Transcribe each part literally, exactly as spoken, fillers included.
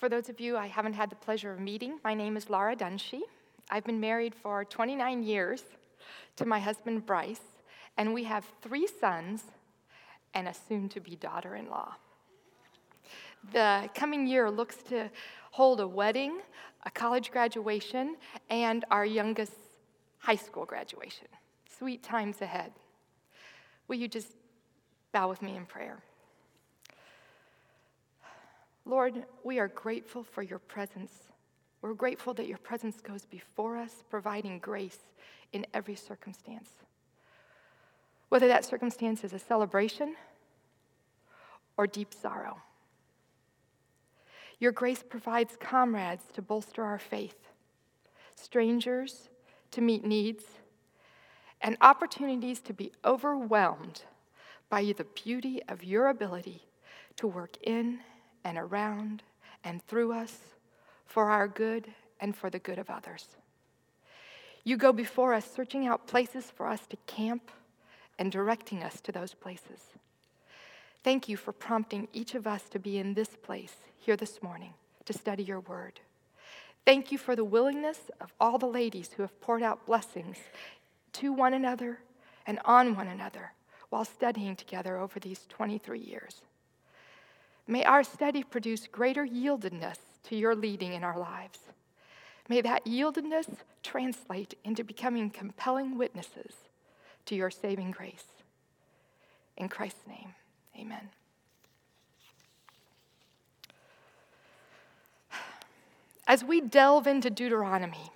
For those of you I haven't had the pleasure of meeting, my name is Laura Dunshee. I've been married for twenty-nine years to my husband, Bryce, and we have three sons and a soon-to-be daughter-in-law. The coming year looks to hold a wedding, a college graduation, and our youngest high school graduation. Sweet times ahead. Will you just bow with me in prayer? Lord, we are grateful for your presence. We're grateful that your presence goes before us, providing grace in every circumstance. Whether that circumstance is a celebration or deep sorrow. Your grace provides comrades to bolster our faith, strangers to meet needs, and opportunities to be overwhelmed by the beauty of your ability to work in and around and through us for our good and for the good of others. You go before us, searching out places for us to camp and directing us to those places. Thank you for prompting each of us to be in this place here this morning to study your word. Thank you for the willingness of all the ladies who have poured out blessings to one another and on one another while studying together over these twenty-three years. May our study produce greater yieldedness to your leading in our lives. May that yieldedness translate into becoming compelling witnesses to your saving grace. In Christ's name, amen. As we delve into Deuteronomy,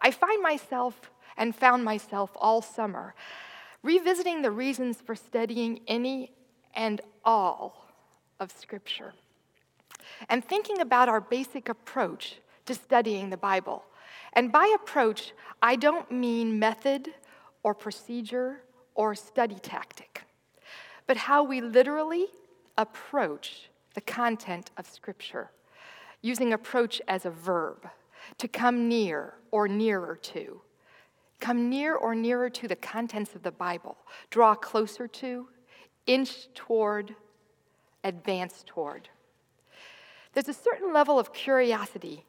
I find myself and found myself all summer revisiting the reasons for studying any and all of Scripture, and thinking about our basic approach to studying the Bible. And by approach, I don't mean method or procedure or study tactic, but how we literally approach the content of Scripture, using approach as a verb, to come near or nearer to, come near or nearer to the contents of the Bible, draw closer to, inch toward, advance toward. There's a certain level of curiosity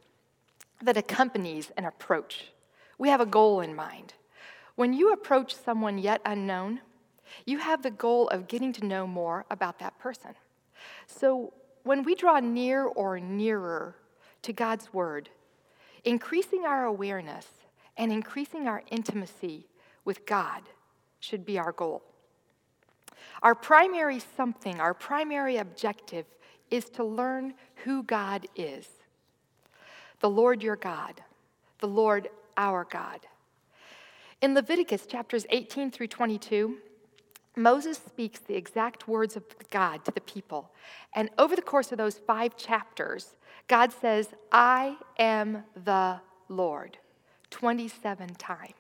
that accompanies an approach. We have a goal in mind. When you approach someone yet unknown, you have the goal of getting to know more about that person. So when we draw near or nearer to God's Word, increasing our awareness and increasing our intimacy with God should be our goal. Our primary something, our primary objective is to learn who God is. The Lord your God, the Lord our God. In Leviticus chapters eighteen through twenty-two, Moses speaks the exact words of God to the people. And over the course of those five chapters, God says, I am the Lord, twenty-seven times.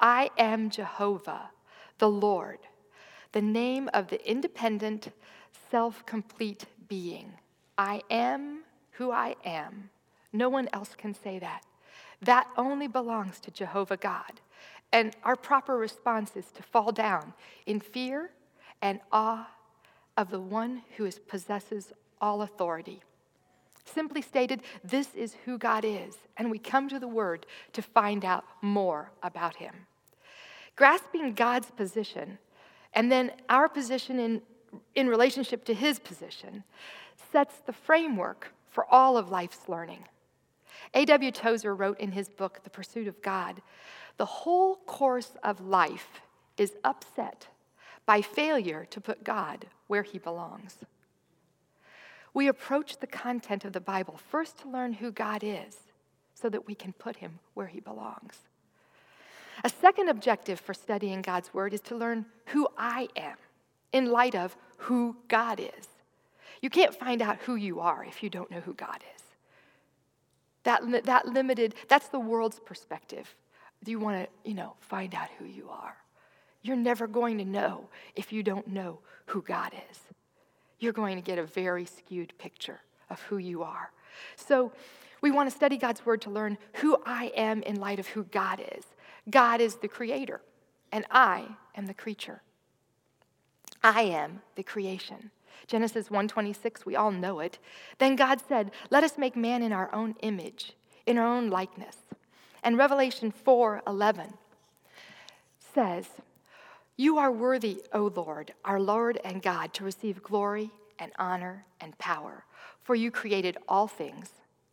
I am Jehovah, the Lord. The name of the independent, self-complete being. I am who I am. No one else can say that. That only belongs to Jehovah God. And our proper response is to fall down in fear and awe of the one who is, possesses all authority. Simply stated, this is who God is, and we come to the Word to find out more about Him. Grasping God's position and then our position in, in relationship to His position sets the framework for all of life's learning. A W Tozer wrote in his book, The Pursuit of God, the whole course of life is upset by failure to put God where He belongs. We approach the content of the Bible first to learn who God is so that we can put Him where He belongs. A second objective for studying God's Word is to learn who I am in light of who God is. You can't find out who you are if you don't know who God is. That, that limited, that's the world's perspective. You want to, you know, find out who you are. You're never going to know if you don't know who God is. You're going to get a very skewed picture of who you are. So we want to study God's Word to learn who I am in light of who God is. God is the creator, and I am the creature. I am the creation. Genesis one twenty-six, we all know it. Then God said, let us make man in our own image, in our own likeness. And Revelation four eleven says, you are worthy, O Lord, our Lord and God, to receive glory and honor and power. For you created all things,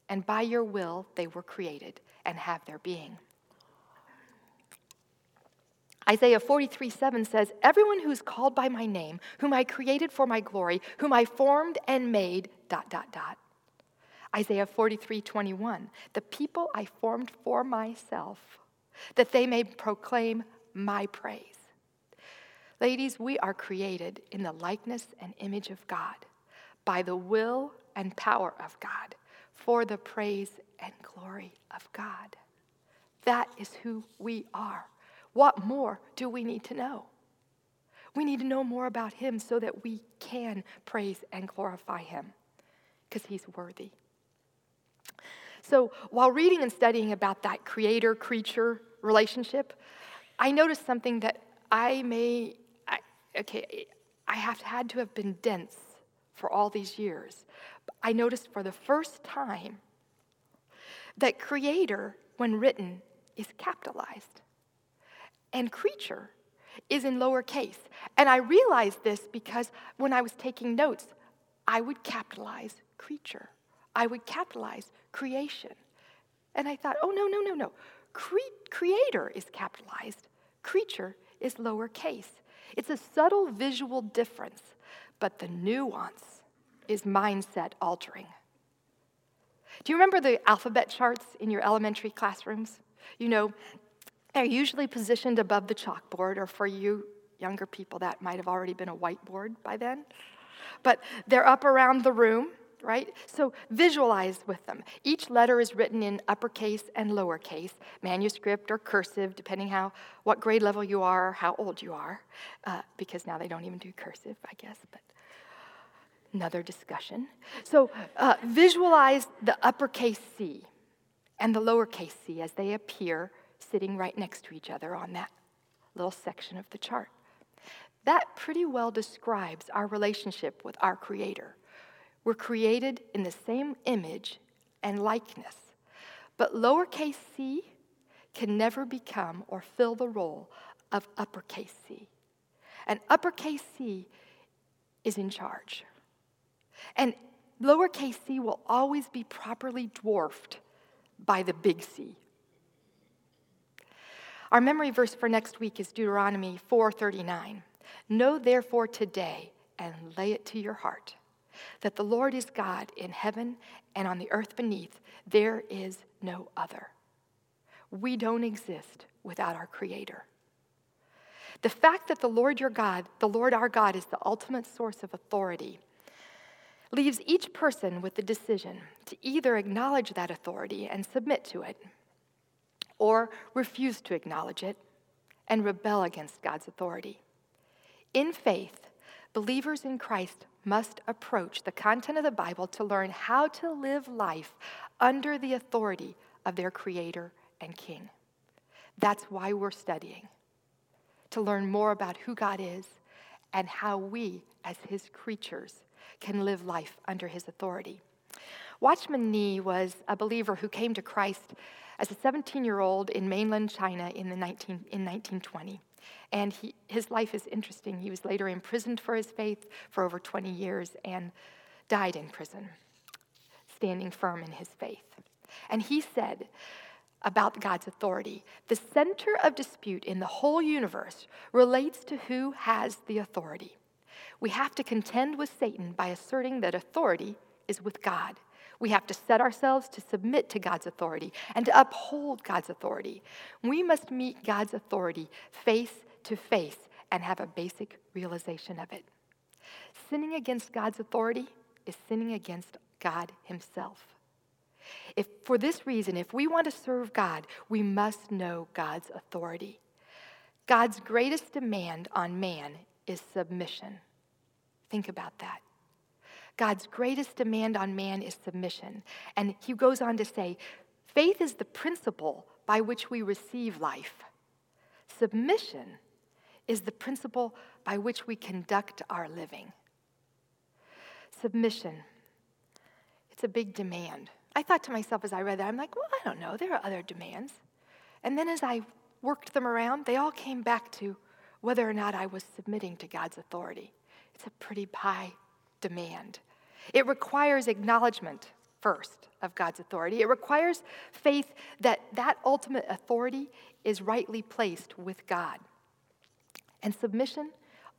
and by your will they were created and have their being. Isaiah forty-three seven says, everyone who's called by my name, whom I created for my glory, whom I formed and made, dot, dot, dot. Isaiah forty-three twenty-one, the people I formed for myself, that they may proclaim my praise. Ladies, we are created in the likeness and image of God, by the will and power of God, for the praise and glory of God. That is who we are. What more do we need to know? We need to know more about him so that we can praise and glorify him, because he's worthy. So while reading and studying about that creator-creature relationship, I noticed something that I may, I, okay, I have had to have been dense for all these years. I noticed for the first time that creator, when written, is capitalized. And creature is in lowercase. And I realized this because when I was taking notes, I would capitalize creature. I would capitalize creation. And I thought, oh, no, no, no, no. Cre- creator is capitalized. Creature is lowercase. It's a subtle visual difference, but the nuance is mindset altering. Do you remember the alphabet charts in your elementary classrooms? You know, they're usually positioned above the chalkboard, or for you younger people, that might have already been a whiteboard by then. But they're up around the room, right? So visualize with them. Each letter is written in uppercase and lowercase, manuscript or cursive, depending how what grade level you are or how old you are, uh, because now they don't even do cursive, I guess, but another discussion. So uh, visualize the uppercase C and the lowercase c as they appear sitting right next to each other on that little section of the chart. That pretty well describes our relationship with our Creator. We're created in the same image and likeness, but lowercase c can never become or fill the role of uppercase C. And uppercase C is in charge. And lowercase c will always be properly dwarfed by the big C. Our memory verse for next week is Deuteronomy four thirty-nine. Know therefore today, and lay it to your heart, that the Lord is God in heaven and on the earth beneath. There is no other. We don't exist without our Creator. The fact that the Lord your God, the Lord our God, is the ultimate source of authority leaves each person with the decision to either acknowledge that authority and submit to it, or refuse to acknowledge it and rebel against God's authority. In faith, believers in Christ must approach the content of the Bible to learn how to live life under the authority of their Creator and King. That's why we're studying, to learn more about who God is and how we, as his creatures, can live life under his authority. Watchman Nee was a believer who came to Christ as a seventeen-year-old in mainland China in the nineteen, in nineteen twenty. And he, his life is interesting. He was later imprisoned for his faith for over twenty years and died in prison, standing firm in his faith. And he said about God's authority, the center of dispute in the whole universe relates to who has the authority. We have to contend with Satan by asserting that authority is with God. We have to set ourselves to submit to God's authority and to uphold God's authority. We must meet God's authority face to face and have a basic realization of it. Sinning against God's authority is sinning against God himself. If, for this reason, if we want to serve God, we must know God's authority. God's greatest demand on man is submission. Think about that. God's greatest demand on man is submission. And he goes on to say, faith is the principle by which we receive life. Submission is the principle by which we conduct our living. submission. It's a big demand. I thought to myself as I read that, I'm like, well, I don't know, there are other demands. And then as I worked them around, they all came back to whether or not I was submitting to God's authority. It's a pretty high demand. It requires acknowledgement, first, of God's authority. It requires faith that that ultimate authority is rightly placed with God. And submission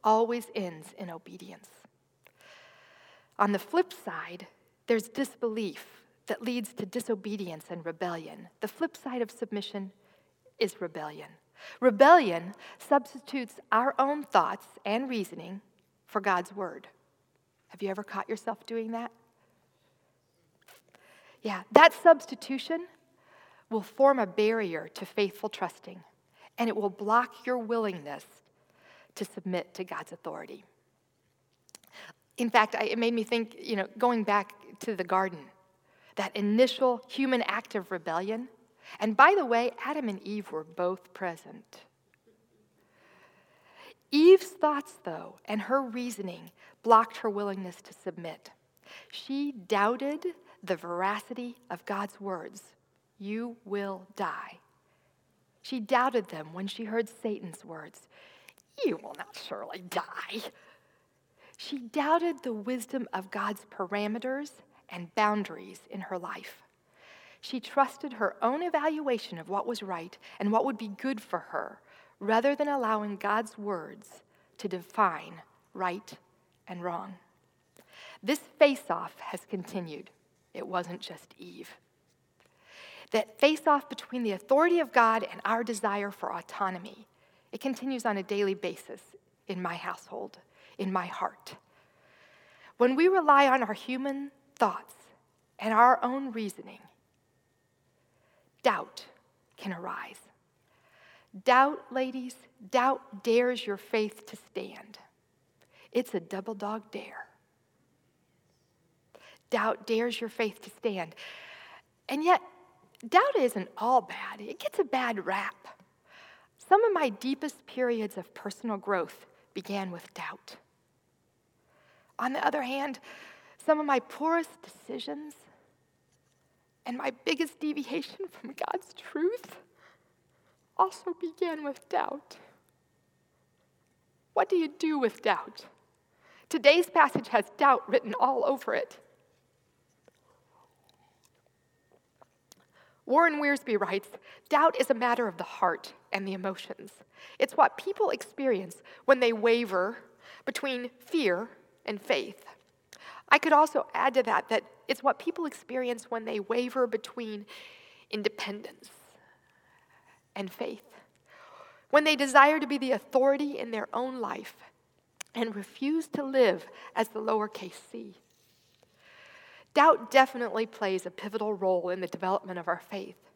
always ends in obedience. On the flip side, there's disbelief that leads to disobedience and rebellion. The flip side of submission is rebellion. Rebellion substitutes our own thoughts and reasoning for God's word. Have you ever caught yourself doing that? Yeah, that substitution will form a barrier to faithful trusting, and it will block your willingness to submit to God's authority. In fact, I, it made me think, you know, going back to the garden, that initial human act of rebellion. And by the way, Adam and Eve were both present. Eve's thoughts, though, and her reasoning blocked her willingness to submit. She doubted the veracity of God's words, "You will die." She doubted them when she heard Satan's words, "You will not surely die." She doubted the wisdom of God's parameters and boundaries in her life. She trusted her own evaluation of what was right and what would be good for her, rather than allowing God's words to define right and wrong. This face-off has continued. It wasn't just Eve. That face-off between the authority of God and our desire for autonomy, it continues on a daily basis in my household, in my heart. When we rely on our human thoughts and our own reasoning, doubt can arise. Doubt, ladies, doubt dares your faith to stand. It's a double dog dare. Doubt dares your faith to stand. And yet, doubt isn't all bad. It gets a bad rap. Some of my deepest periods of personal growth began with doubt. On the other hand, some of my poorest decisions and my biggest deviation from God's truth also began with doubt. What do you do with doubt? Today's passage has doubt written all over it. Warren Wiersbe writes, "Doubt is a matter of the heart and the emotions. It's what people experience when they waver between fear and faith." I could also add to that that it's what people experience when they waver between independence and faith, when they desire to be the authority in their own life and refuse to live as the lowercase c. Doubt definitely plays a pivotal role in the development of our faith.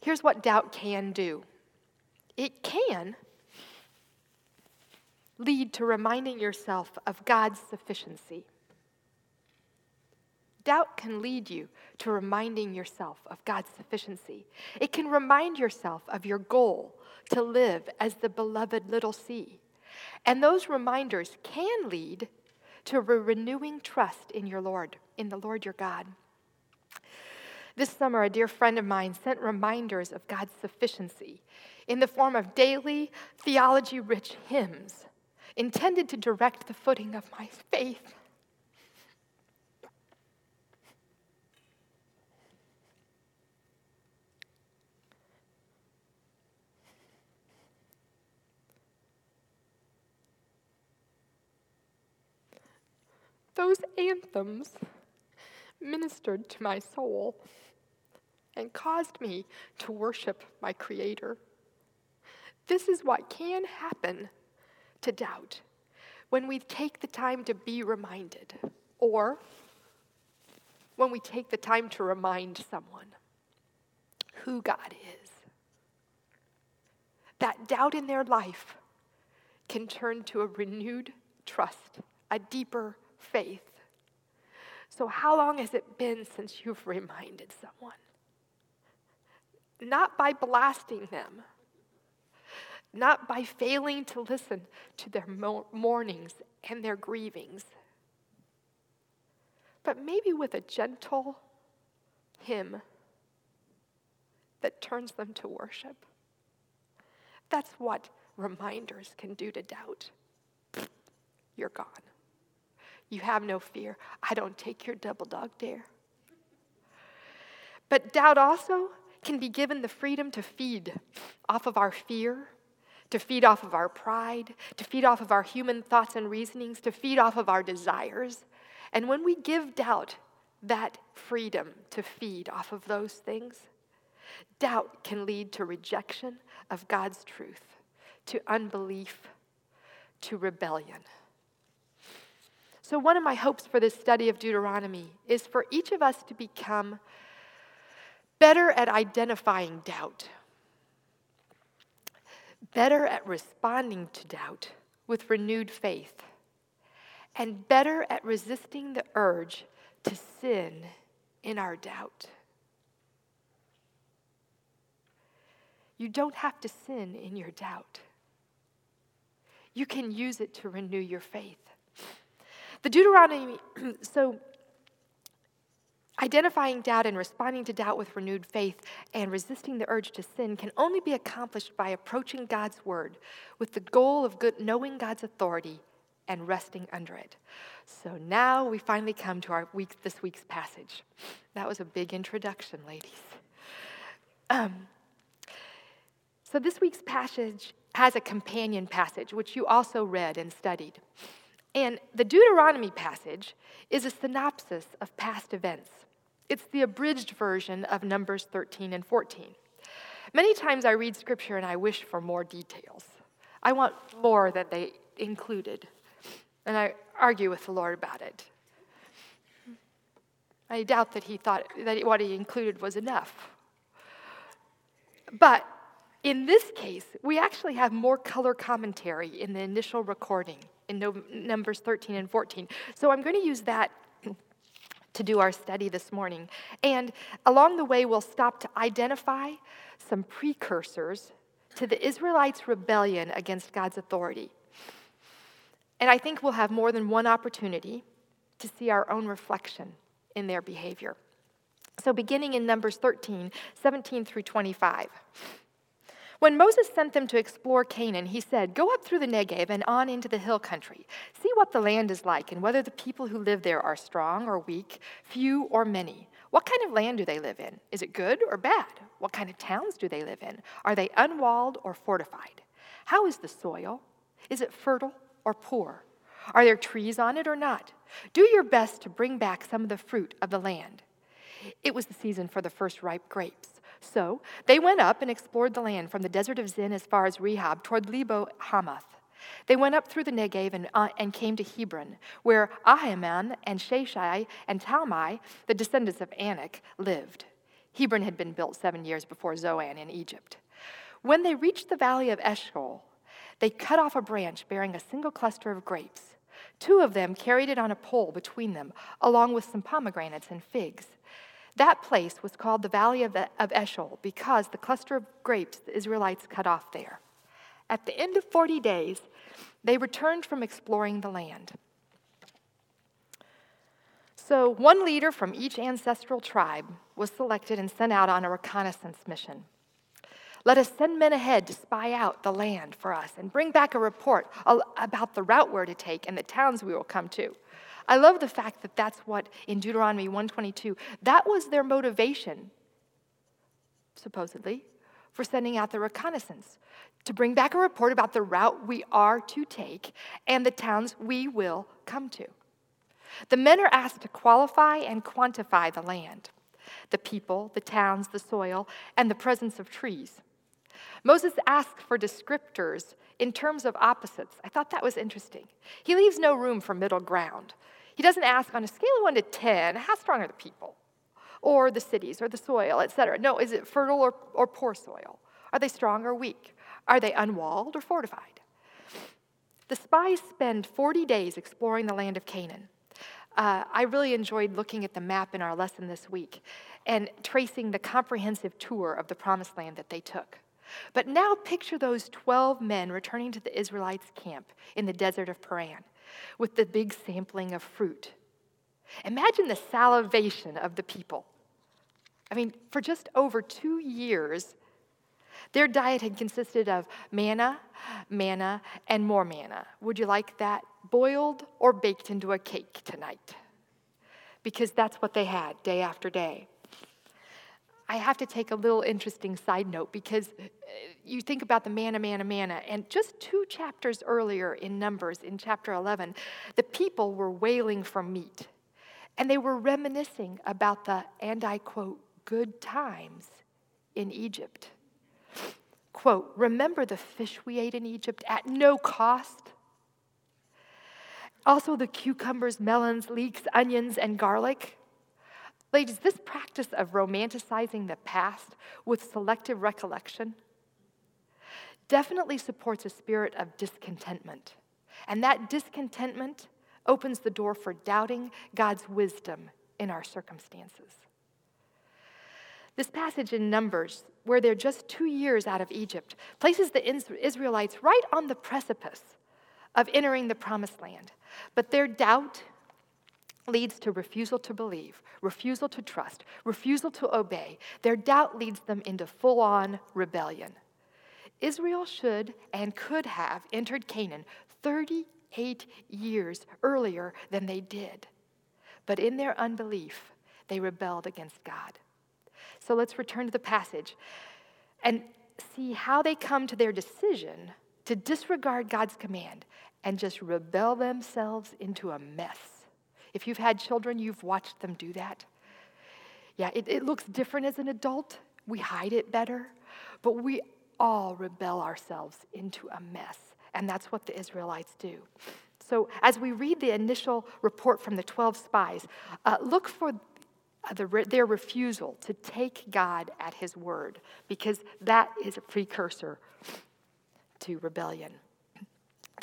Here's what doubt can do. It can lead to reminding yourself of God's sufficiency. Doubt can lead you to reminding yourself of God's sufficiency. It can remind yourself of your goal to live as the beloved little c. And those reminders can lead to a renewing trust in your Lord, in the Lord your God. This summer, a dear friend of mine sent reminders of God's sufficiency in the form of daily theology-rich hymns intended to direct the footing of my faith. Those anthems ministered to my soul and caused me to worship my Creator. This is what can happen to doubt when we take the time to be reminded, or when we take the time to remind someone who God is. That doubt in their life can turn to a renewed trust, a deeper faith. So how long has it been since you've reminded someone? Not by blasting them, not by failing to listen to their mournings and their grievings, but maybe with a gentle hymn that turns them to worship. That's what reminders can do to doubt. You're gone. You have no fear. I don't take your double dog dare. But doubt also can be given the freedom to feed off of our fear, to feed off of our pride, to feed off of our human thoughts and reasonings, to feed off of our desires. And when we give doubt that freedom to feed off of those things, doubt can lead to rejection of God's truth, to unbelief, to rebellion. So one of my hopes for this study of Deuteronomy is for each of us to become better at identifying doubt, better at responding to doubt with renewed faith, and better at resisting the urge to sin in our doubt. You don't have to sin in your doubt. You can use it to renew your faith. The Deuteronomy, so identifying doubt and responding to doubt with renewed faith and resisting the urge to sin can only be accomplished by approaching God's word with the goal of good, knowing God's authority and resting under it. So now we finally come to our week, this week's passage. That was a big introduction, ladies. Um, So this week's passage has a companion passage, which you also read and studied. And the Deuteronomy passage is a synopsis of past events. It's the abridged version of Numbers thirteen and fourteen. Many times I read scripture and I wish for more details. I want more than they included. And I argue with the Lord about it. I doubt that he thought that what he included was enough. But in this case, we actually have more color commentary in the initial recording in Numbers thirteen and fourteen. So I'm going to use that to do our study this morning. And along the way, we'll stop to identify some precursors to the Israelites' rebellion against God's authority. And I think we'll have more than one opportunity to see our own reflection in their behavior. So beginning in Numbers thirteen, seventeen through twenty-five. When Moses sent them to explore Canaan, he said, "Go up through the Negev and on into the hill country. See what the land is like and whether the people who live there are strong or weak, few or many. What kind of land do they live in? Is it good or bad? What kind of towns do they live in? Are they unwalled or fortified? How is the soil? Is it fertile or poor? Are there trees on it or not? Do your best to bring back some of the fruit of the land." It was the season for the first ripe grapes. So they went up and explored the land from the desert of Zin as far as Rehob toward Lebo Hamath. They went up through the Negev and, uh, and came to Hebron, where Ahiman and Sheshai and Talmai, the descendants of Anak, lived. Hebron had been built seven years before Zoan in Egypt. When they reached the valley of Eshcol, they cut off a branch bearing a single cluster of grapes. Two of them carried it on a pole between them, along with some pomegranates and figs. That place was called the Valley of Eshcol because the cluster of grapes the Israelites cut off there. At the end of forty days, they returned from exploring the land. So one leader from each ancestral tribe was selected and sent out on a reconnaissance mission. "Let us send men ahead to spy out the land for us and bring back a report about the route we're to take and the towns we will come to." I love the fact that that's what, in Deuteronomy one twenty-two, that was their motivation, supposedly, for sending out the reconnaissance, to bring back a report about the route we are to take and the towns we will come to. The men are asked to qualify and quantify the land, the people, the towns, the soil, and the presence of trees. Moses asks for descriptors in terms of opposites. I thought that was interesting. He leaves no room for middle ground. He doesn't ask on a scale of one to ten, how strong are the people? Or the cities, or the soil, et cetera. No, is it fertile or, or poor soil? Are they strong or weak? Are they unwalled or fortified? The spies spend forty days exploring the land of Canaan. Uh, I really enjoyed looking at the map in our lesson this week and tracing the comprehensive tour of the promised land that they took. But now picture those twelve men returning to the Israelites' camp in the desert of Paran with the big sampling of fruit. Imagine the salivation of the people. I mean, for just over two years, their diet had consisted of manna, manna, and more manna. Would you like that boiled or baked into a cake tonight? Because that's what they had day after day. I have to take a little interesting side note because you think about the manna, manna, manna, and just two chapters earlier in Numbers, in chapter eleven, the people were wailing for meat, and they were reminiscing about the, and I quote, good times in Egypt. Quote, remember the fish we ate in Egypt at no cost? Also the cucumbers, melons, leeks, onions, and garlic. Ladies, this practice of romanticizing the past with selective recollection definitely supports a spirit of discontentment. And that discontentment opens the door for doubting God's wisdom in our circumstances. This passage in Numbers, where they're just two years out of Egypt, places the Israelites right on the precipice of entering the Promised Land. But their doubt leads to refusal to believe, refusal to trust, refusal to obey. Their doubt leads them into full-on rebellion. Israel should and could have entered Canaan thirty-eight years earlier than they did. But in their unbelief, they rebelled against God. So let's return to the passage and see how they come to their decision to disregard God's command and just rebel themselves into a mess. If you've had children, you've watched them do that. Yeah, it, it looks different as an adult. We hide it better. But we all rebel ourselves into a mess. And that's what the Israelites do. So as we read the initial report from the twelve spies, uh, look for the, their refusal to take God at his word, because that is a precursor to rebellion.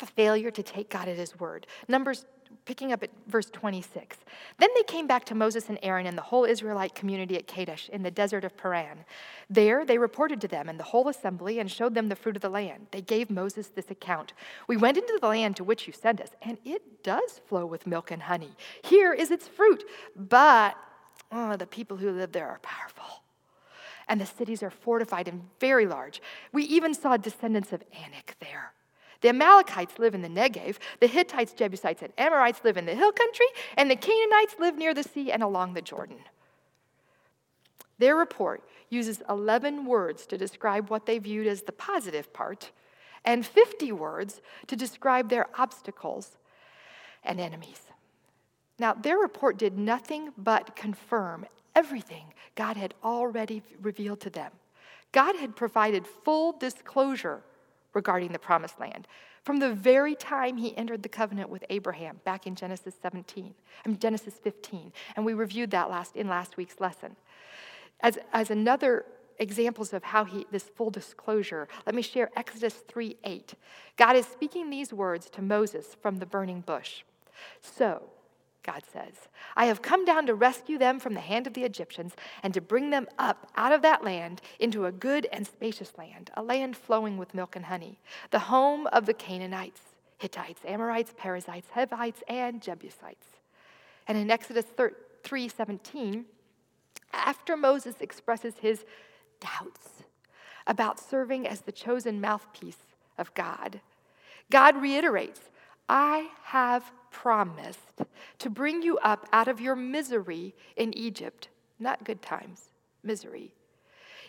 The failure to take God at his word. Numbers Picking up at verse twenty-six. Then they came back to Moses and Aaron and the whole Israelite community at Kadesh in the desert of Paran. There they reported to them and the whole assembly and showed them the fruit of the land. They gave Moses this account. We went into the land to which you sent us, and it does flow with milk and honey. Here is its fruit. But oh, the people who live there are powerful, and the cities are fortified and very large. We even saw descendants of Anak there. The Amalekites live in the Negev, the Hittites, Jebusites, and Amorites live in the hill country, and the Canaanites live near the sea and along the Jordan. Their report uses eleven words to describe what they viewed as the positive part, and fifty words to describe their obstacles and enemies. Now, their report did nothing but confirm everything God had already revealed to them. God had provided full disclosure regarding the Promised Land from the very time he entered the covenant with Abraham back in Genesis seventeen, I mean Genesis fifteen, and we reviewed that last in last week's lesson. As as another examples of how he this full disclosure, let me share Exodus three eight. God is speaking these words to Moses from the burning bush. So, God says, I have come down to rescue them from the hand of the Egyptians and to bring them up out of that land into a good and spacious land, a land flowing with milk and honey, the home of the Canaanites, Hittites, Amorites, Perizzites, Hivites, and Jebusites. And in Exodus three seventeen, after Moses expresses his doubts about serving as the chosen mouthpiece of God, God reiterates, I have promised to bring you up out of your misery in Egypt, not good times, misery,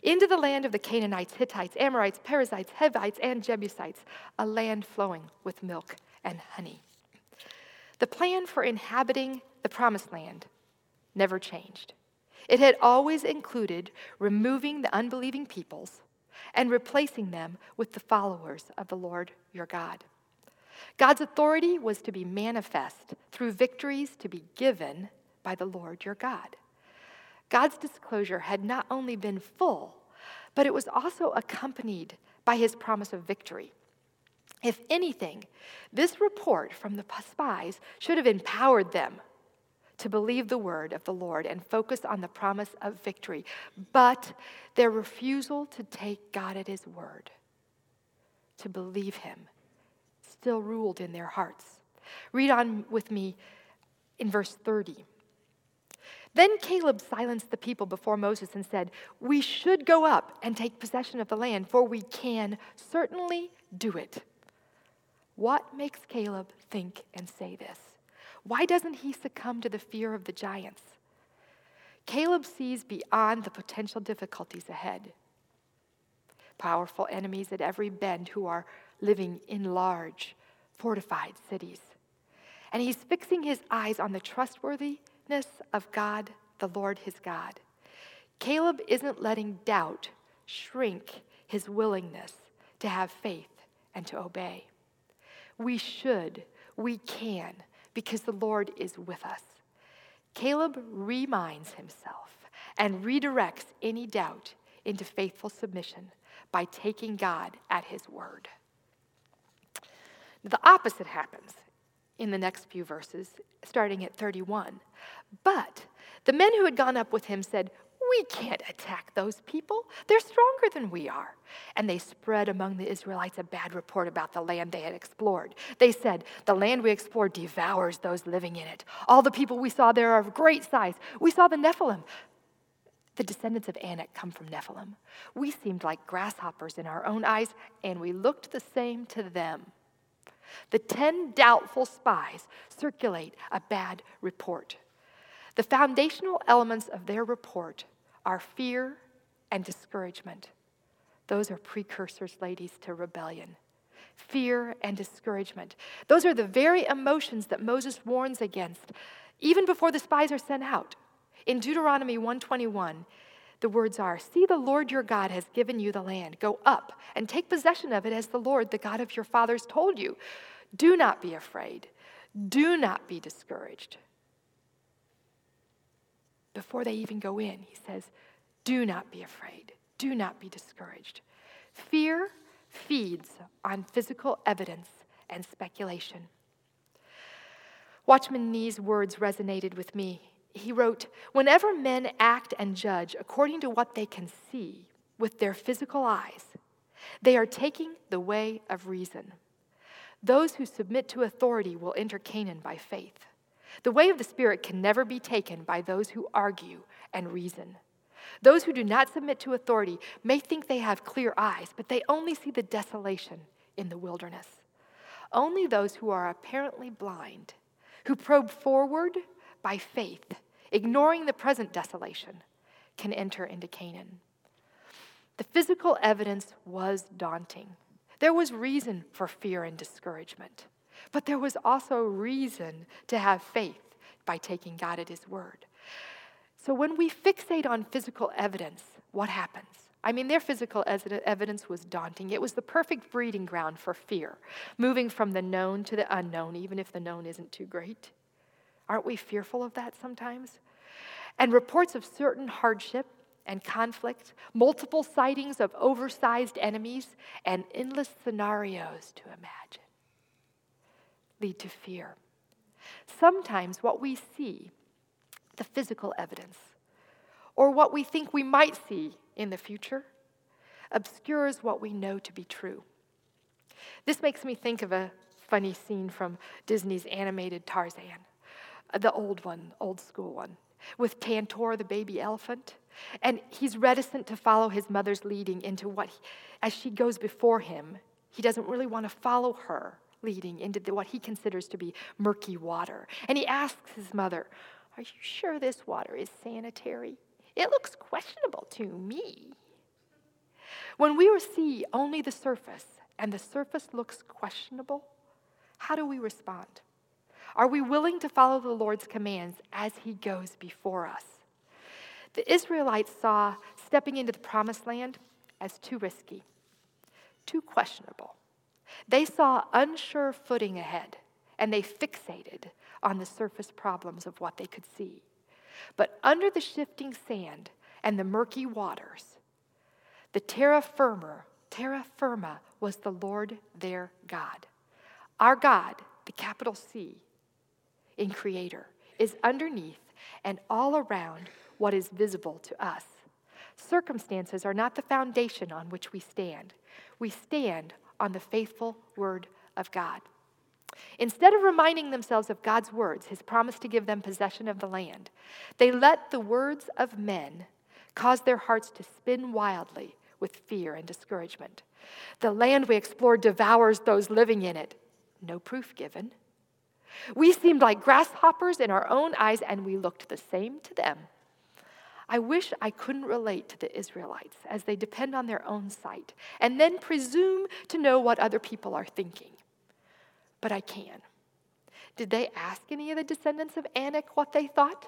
into the land of the Canaanites, Hittites, Amorites, Perizzites, Hivites, and Jebusites, a land flowing with milk and honey. The plan for inhabiting the Promised Land never changed. It had always included removing the unbelieving peoples and replacing them with the followers of the Lord your God. God's authority was to be manifest through victories to be given by the Lord your God. God's disclosure had not only been full, but it was also accompanied by his promise of victory. If anything, this report from the spies should have empowered them to believe the word of the Lord and focus on the promise of victory. But their refusal to take God at his word, to believe him, still ruled in their hearts. Read on with me in verse thirty. Then Caleb silenced the people before Moses and said, "We should go up and take possession of the land, for we can certainly do it." What makes Caleb think and say this? Why doesn't he succumb to the fear of the giants? Caleb sees beyond the potential difficulties ahead. Powerful enemies at every bend who are living in large, fortified cities. And he's fixing his eyes on the trustworthiness of God, the Lord his God. Caleb isn't letting doubt shrink his willingness to have faith and to obey. We should, we can, because the Lord is with us. Caleb reminds himself and redirects any doubt into faithful submission by taking God at his word. The opposite happens in the next few verses, starting at thirty-one. But the men who had gone up with him said, "We can't attack those people. They're stronger than we are." And they spread among the Israelites a bad report about the land they had explored. They said, "The land we explored devours those living in it. All the people we saw there are of great size. We saw the Nephilim. The descendants of Anak come from Nephilim. We seemed like grasshoppers in our own eyes, and we looked the same to them." The ten doubtful spies circulate a bad report. The foundational elements of their report are fear and discouragement. Those are precursors, ladies, to rebellion. Fear and discouragement. Those are the very emotions that Moses warns against, even before the spies are sent out. In Deuteronomy one twenty-one, the words are, "See, the Lord your God has given you the land. Go up and take possession of it as the Lord, the God of your fathers, told you. Do not be afraid. Do not be discouraged." Before they even go in, he says, "Do not be afraid. Do not be discouraged." Fear feeds on physical evidence and speculation. Watchman Nee's words resonated with me. He wrote, "Whenever men act and judge according to what they can see with their physical eyes, they are taking the way of reason. Those who submit to authority will enter Canaan by faith. The way of the Spirit can never be taken by those who argue and reason. Those who do not submit to authority may think they have clear eyes, but they only see the desolation in the wilderness. Only those who are apparently blind, who probe forward by faith, ignoring the present desolation, can enter into Canaan." The physical evidence was daunting. There was reason for fear and discouragement, but there was also reason to have faith by taking God at his word. So when we fixate on physical evidence, what happens? I mean, their physical evidence was daunting. It was the perfect breeding ground for fear, moving from the known to the unknown, even if the known isn't too great. Aren't we fearful of that sometimes? And reports of certain hardship and conflict, multiple sightings of oversized enemies, and endless scenarios to imagine lead to fear. Sometimes what we see, the physical evidence, or what we think we might see in the future, obscures what we know to be true. This makes me think of a funny scene from Disney's animated Tarzan. The old one, old school one, with Tantor, the baby elephant. And he's reticent to follow his mother's leading into what, he, as she goes before him, he doesn't really want to follow her leading into the, what he considers to be murky water. And he asks his mother, "Are you sure this water is sanitary? It looks questionable to me." When we see only the surface, and the surface looks questionable, how do we respond? Are we willing to follow the Lord's commands as he goes before us? The Israelites saw stepping into the promised land as too risky, too questionable. They saw unsure footing ahead, and they fixated on the surface problems of what they could see. But under the shifting sand and the murky waters, the terra firma, terra firma was the Lord their God. Our God, the capital C, in Creator, is underneath and all around what is visible to us. Circumstances are not the foundation on which we stand. We stand on the faithful word of God. Instead of reminding themselves of God's words, his promise to give them possession of the land, they let the words of men cause their hearts to spin wildly with fear and discouragement. The land we explore devours those living in it. No proof given. We seemed like grasshoppers in our own eyes, and we looked the same to them. I wish I couldn't relate to the Israelites as they depend on their own sight and then presume to know what other people are thinking. But I can. Did they ask any of the descendants of Anak what they thought?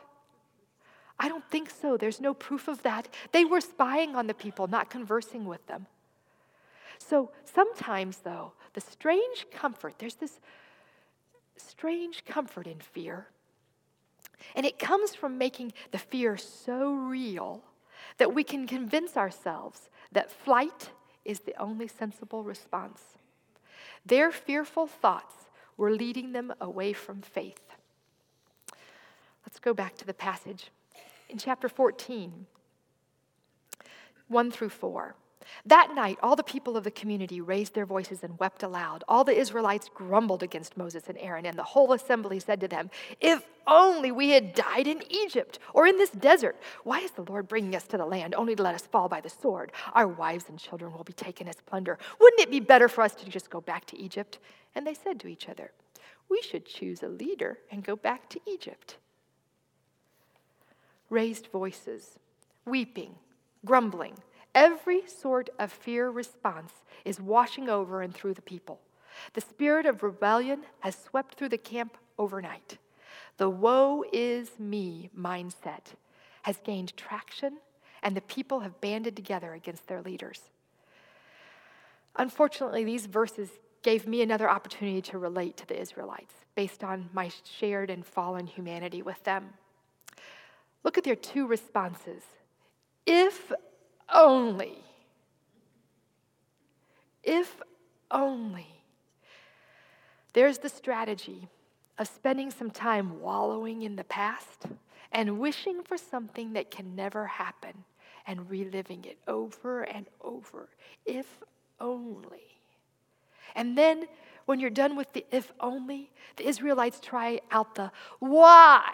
I don't think so. There's no proof of that. They were spying on the people, not conversing with them. So sometimes, though, the strange comfort, there's this strange comfort in fear. And it comes from making the fear so real that we can convince ourselves that flight is the only sensible response. Their fearful thoughts were leading them away from faith. Let's go back to the passage. In chapter fourteen, one through four. That night, all the people of the community raised their voices and wept aloud. All the Israelites grumbled against Moses and Aaron, and the whole assembly said to them, "If only we had died in Egypt or in this desert. Why is the Lord bringing us to the land only to let us fall by the sword? Our wives and children will be taken as plunder. Wouldn't it be better for us to just go back to Egypt?" And they said to each other, "We should choose a leader and go back to Egypt." Raised voices, weeping, grumbling, every sort of fear response is washing over and through the people. The spirit of rebellion has swept through the camp overnight. The woe is me mindset has gained traction, and the people have banded together against their leaders. Unfortunately, these verses gave me another opportunity to relate to the Israelites based on my shared and fallen humanity with them. Look at their two responses. If Only, if only. There's the strategy of spending some time wallowing in the past and wishing for something that can never happen and reliving it over and over, if only. And then when you're done with the if only, the Israelites try out the why.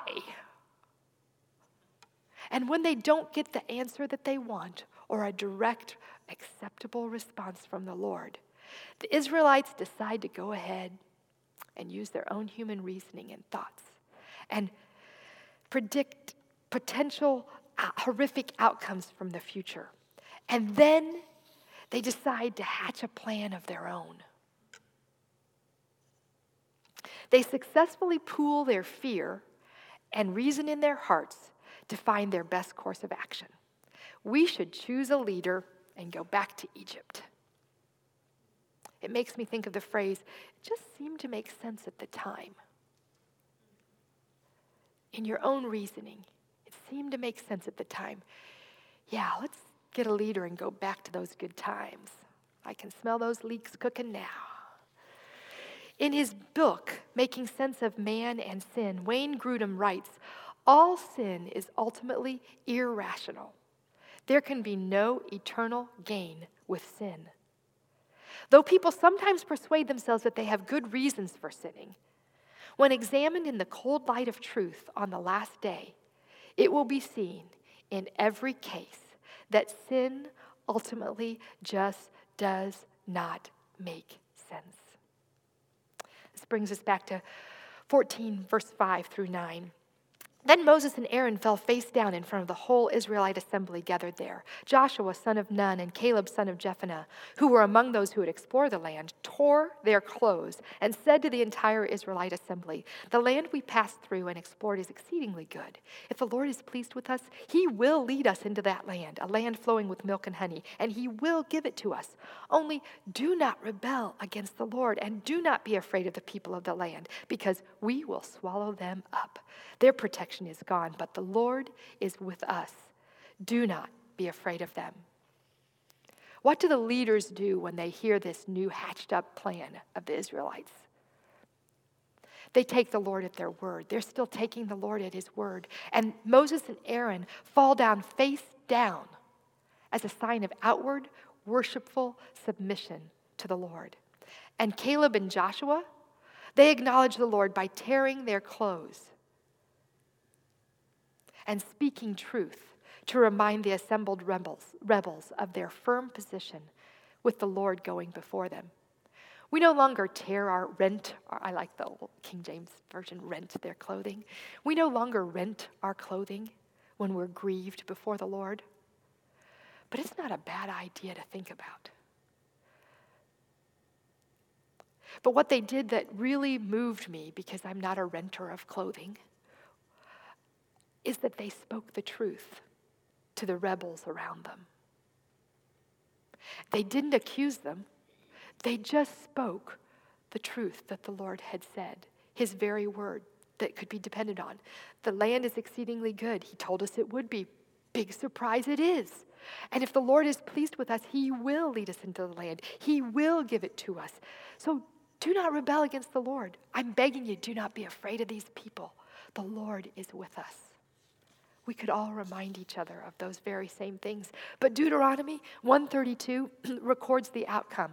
And when they don't get the answer that they want, or a direct, acceptable response from the Lord, the Israelites decide to go ahead and use their own human reasoning and thoughts and predict potential uh, horrific outcomes from the future. And then they decide to hatch a plan of their own. They successfully pool their fear and reason in their hearts to find their best course of action. We should choose a leader and go back to Egypt. It makes me think of the phrase, it just seemed to make sense at the time. In your own reasoning, it seemed to make sense at the time. Yeah, let's get a leader and go back to those good times. I can smell those leeks cooking now. In his book, Making Sense of Man and Sin, Wayne Grudem writes, "All sin is ultimately irrational. There can be no eternal gain with sin. Though people sometimes persuade themselves that they have good reasons for sinning, when examined in the cold light of truth on the last day, it will be seen in every case that sin ultimately just does not make sense." This brings us back to fourteen, verse five through nine. "Then Moses and Aaron fell face down in front of the whole Israelite assembly gathered there. Joshua, son of Nun, and Caleb, son of Jephunneh, who were among those who would explore the land, tore their clothes and said to the entire Israelite assembly, 'The land we passed through and explored is exceedingly good. If the Lord is pleased with us, he will lead us into that land, a land flowing with milk and honey, and he will give it to us. Only do not rebel against the Lord, and do not be afraid of the people of the land, because we will swallow them up. Their protection is gone, but the Lord is with us. Do not be afraid of them.'" What do the leaders do when they hear this new hatched up plan of the Israelites? They take the Lord at their word. They're still taking the Lord at his word. And Moses and Aaron fall down face down as a sign of outward, worshipful submission to the Lord. And Caleb and Joshua, They acknowledge the Lord by tearing their clothes and speaking truth to remind the assembled rebels, rebels of their firm position with the Lord going before them. We no longer tear our rent, our, I like the old King James Version, rent their clothing. We no longer rent our clothing when we're grieved before the Lord. But it's not a bad idea to think about. But what they did that really moved me, because I'm not a renter of clothing, is that they spoke the truth to the rebels around them. They didn't accuse them. They just spoke the truth that the Lord had said, his very word that could be depended on. The land is exceedingly good. He told us it would be. Big surprise it is. And if the Lord is pleased with us, he will lead us into the land. He will give it to us. So do not rebel against the Lord. I'm begging you, do not be afraid of these people. The Lord is with us. We could all remind each other of those very same things. But Deuteronomy one thirty-two records the outcome.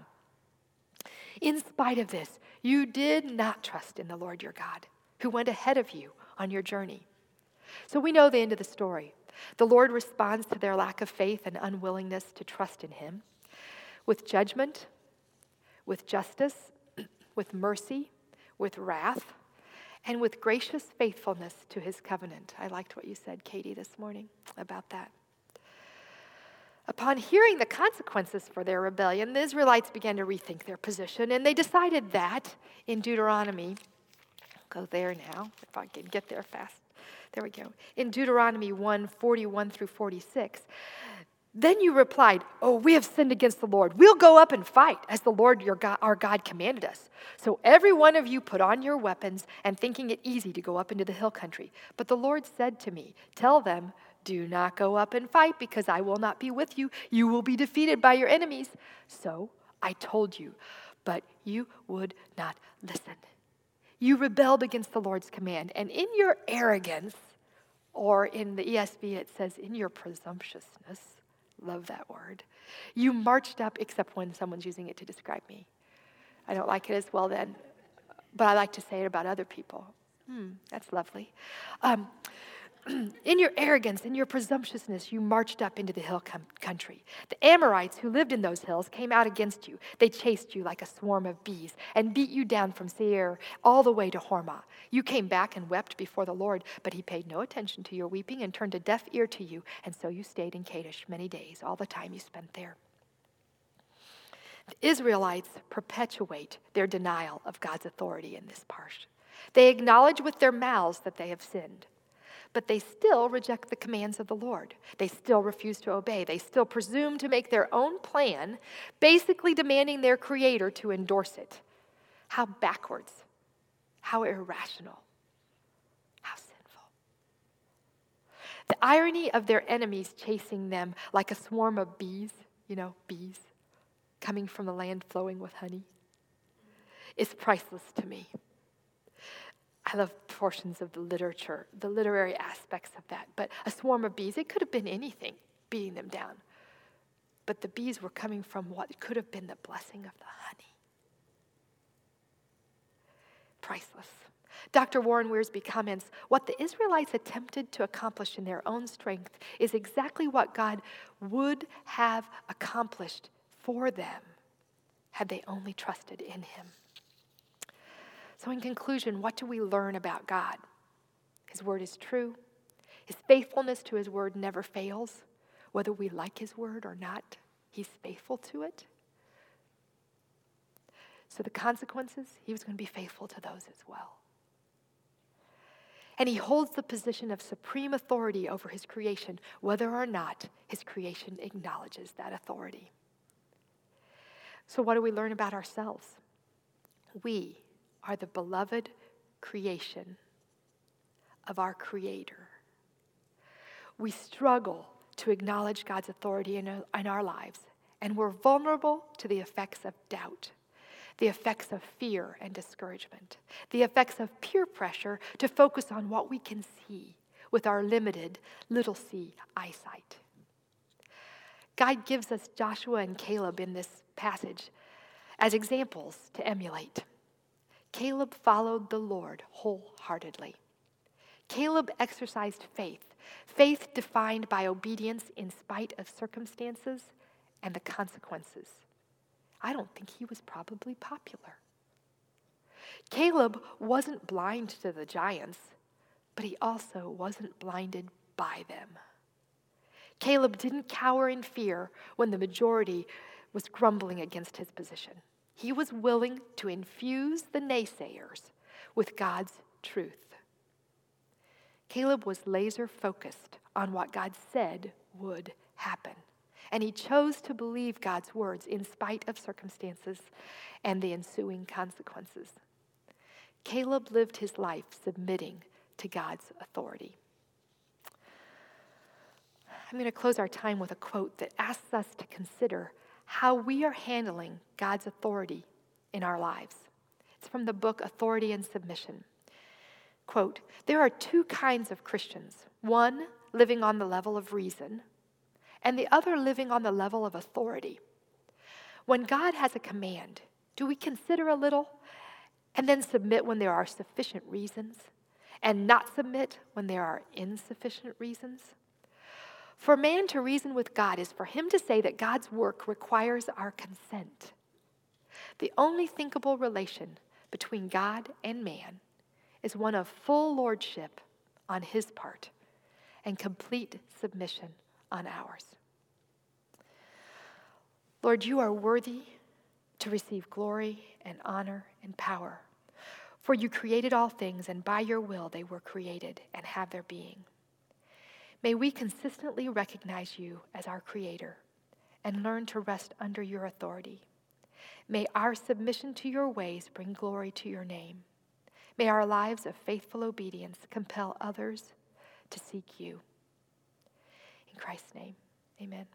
In spite of this, you did not trust in the Lord your God, who went ahead of you on your journey. So we know the end of the story. The Lord responds to their lack of faith and unwillingness to trust in him with judgment, with justice, with mercy, with wrath, and with gracious faithfulness to his covenant. I liked what you said, Katie, this morning about that. Upon hearing the consequences for their rebellion, the Israelites began to rethink their position, and they decided that in Deuteronomy, I'll go there now, if I can get there fast. There we go. In Deuteronomy one forty-one through forty-six, then you replied, "Oh, we have sinned against the Lord. We'll go up and fight as the Lord your God, our God commanded us." So every one of you put on your weapons and thinking it easy to go up into the hill country. But the Lord said to me, "Tell them, do not go up and fight because I will not be with you. You will be defeated by your enemies." So I told you, but you would not listen. You rebelled against the Lord's command, and in your arrogance, or in the E S V it says, in your presumptuousness, love that word, you marched up, except when someone's using it to describe me. I don't like it as well then, but I like to say it about other people. Hmm, that's lovely. Um, in your arrogance, in your presumptuousness, you marched up into the hill com- country. The Amorites who lived in those hills came out against you. They chased you like a swarm of bees and beat you down from Seir all the way to Hormah. You came back and wept before the Lord, but he paid no attention to your weeping and turned a deaf ear to you, and so you stayed in Kadesh many days, all the time you spent there. The Israelites perpetuate their denial of God's authority in this part. They acknowledge with their mouths that they have sinned. But they still reject the commands of the Lord. They still refuse to obey. They still presume to make their own plan, basically demanding their Creator to endorse it. How backwards, how irrational, how sinful. The irony of their enemies chasing them like a swarm of bees, you know, bees, coming from a land flowing with honey, is priceless to me. I love portions of the literature, the literary aspects of that. But a swarm of bees, it could have been anything beating them down. But the bees were coming from what could have been the blessing of the honey. Priceless. Doctor Warren Wiersbe comments, what the Israelites attempted to accomplish in their own strength is exactly what God would have accomplished for them had they only trusted in him. So in conclusion, what do we learn about God? His word is true. His faithfulness to his word never fails. Whether we like his word or not, he's faithful to it. So the consequences, he was going to be faithful to those as well. And he holds the position of supreme authority over his creation, whether or not his creation acknowledges that authority. So what do we learn about ourselves? We are the beloved creation of our Creator. We struggle to acknowledge God's authority in our lives, and we're vulnerable to the effects of doubt, the effects of fear and discouragement, the effects of peer pressure to focus on what we can see with our limited little c eyesight. God gives us Joshua and Caleb in this passage as examples to emulate. Caleb followed the Lord wholeheartedly. Caleb exercised faith, faith defined by obedience in spite of circumstances and the consequences. I don't think he was probably popular. Caleb wasn't blind to the giants, but he also wasn't blinded by them. Caleb didn't cower in fear when the majority was grumbling against his position. He was willing to infuse the naysayers with God's truth. Caleb was laser-focused on what God said would happen, and he chose to believe God's words in spite of circumstances and the ensuing consequences. Caleb lived his life submitting to God's authority. I'm going to close our time with a quote that asks us to consider how we are handling God's authority in our lives. It's from the book Authority and Submission. Quote, "There are two kinds of Christians, one living on the level of reason, and the other living on the level of authority. When God has a command, do we consider a little and then submit when there are sufficient reasons, and not submit when there are insufficient reasons? For man to reason with God is for him to say that God's work requires our consent. The only thinkable relation between God and man is one of full lordship on his part and complete submission on ours. Lord, you are worthy to receive glory and honor and power, for you created all things, and by your will they were created and have their being. May we consistently recognize you as our Creator and learn to rest under your authority. May our submission to your ways bring glory to your name. May our lives of faithful obedience compel others to seek you. In Christ's name, amen."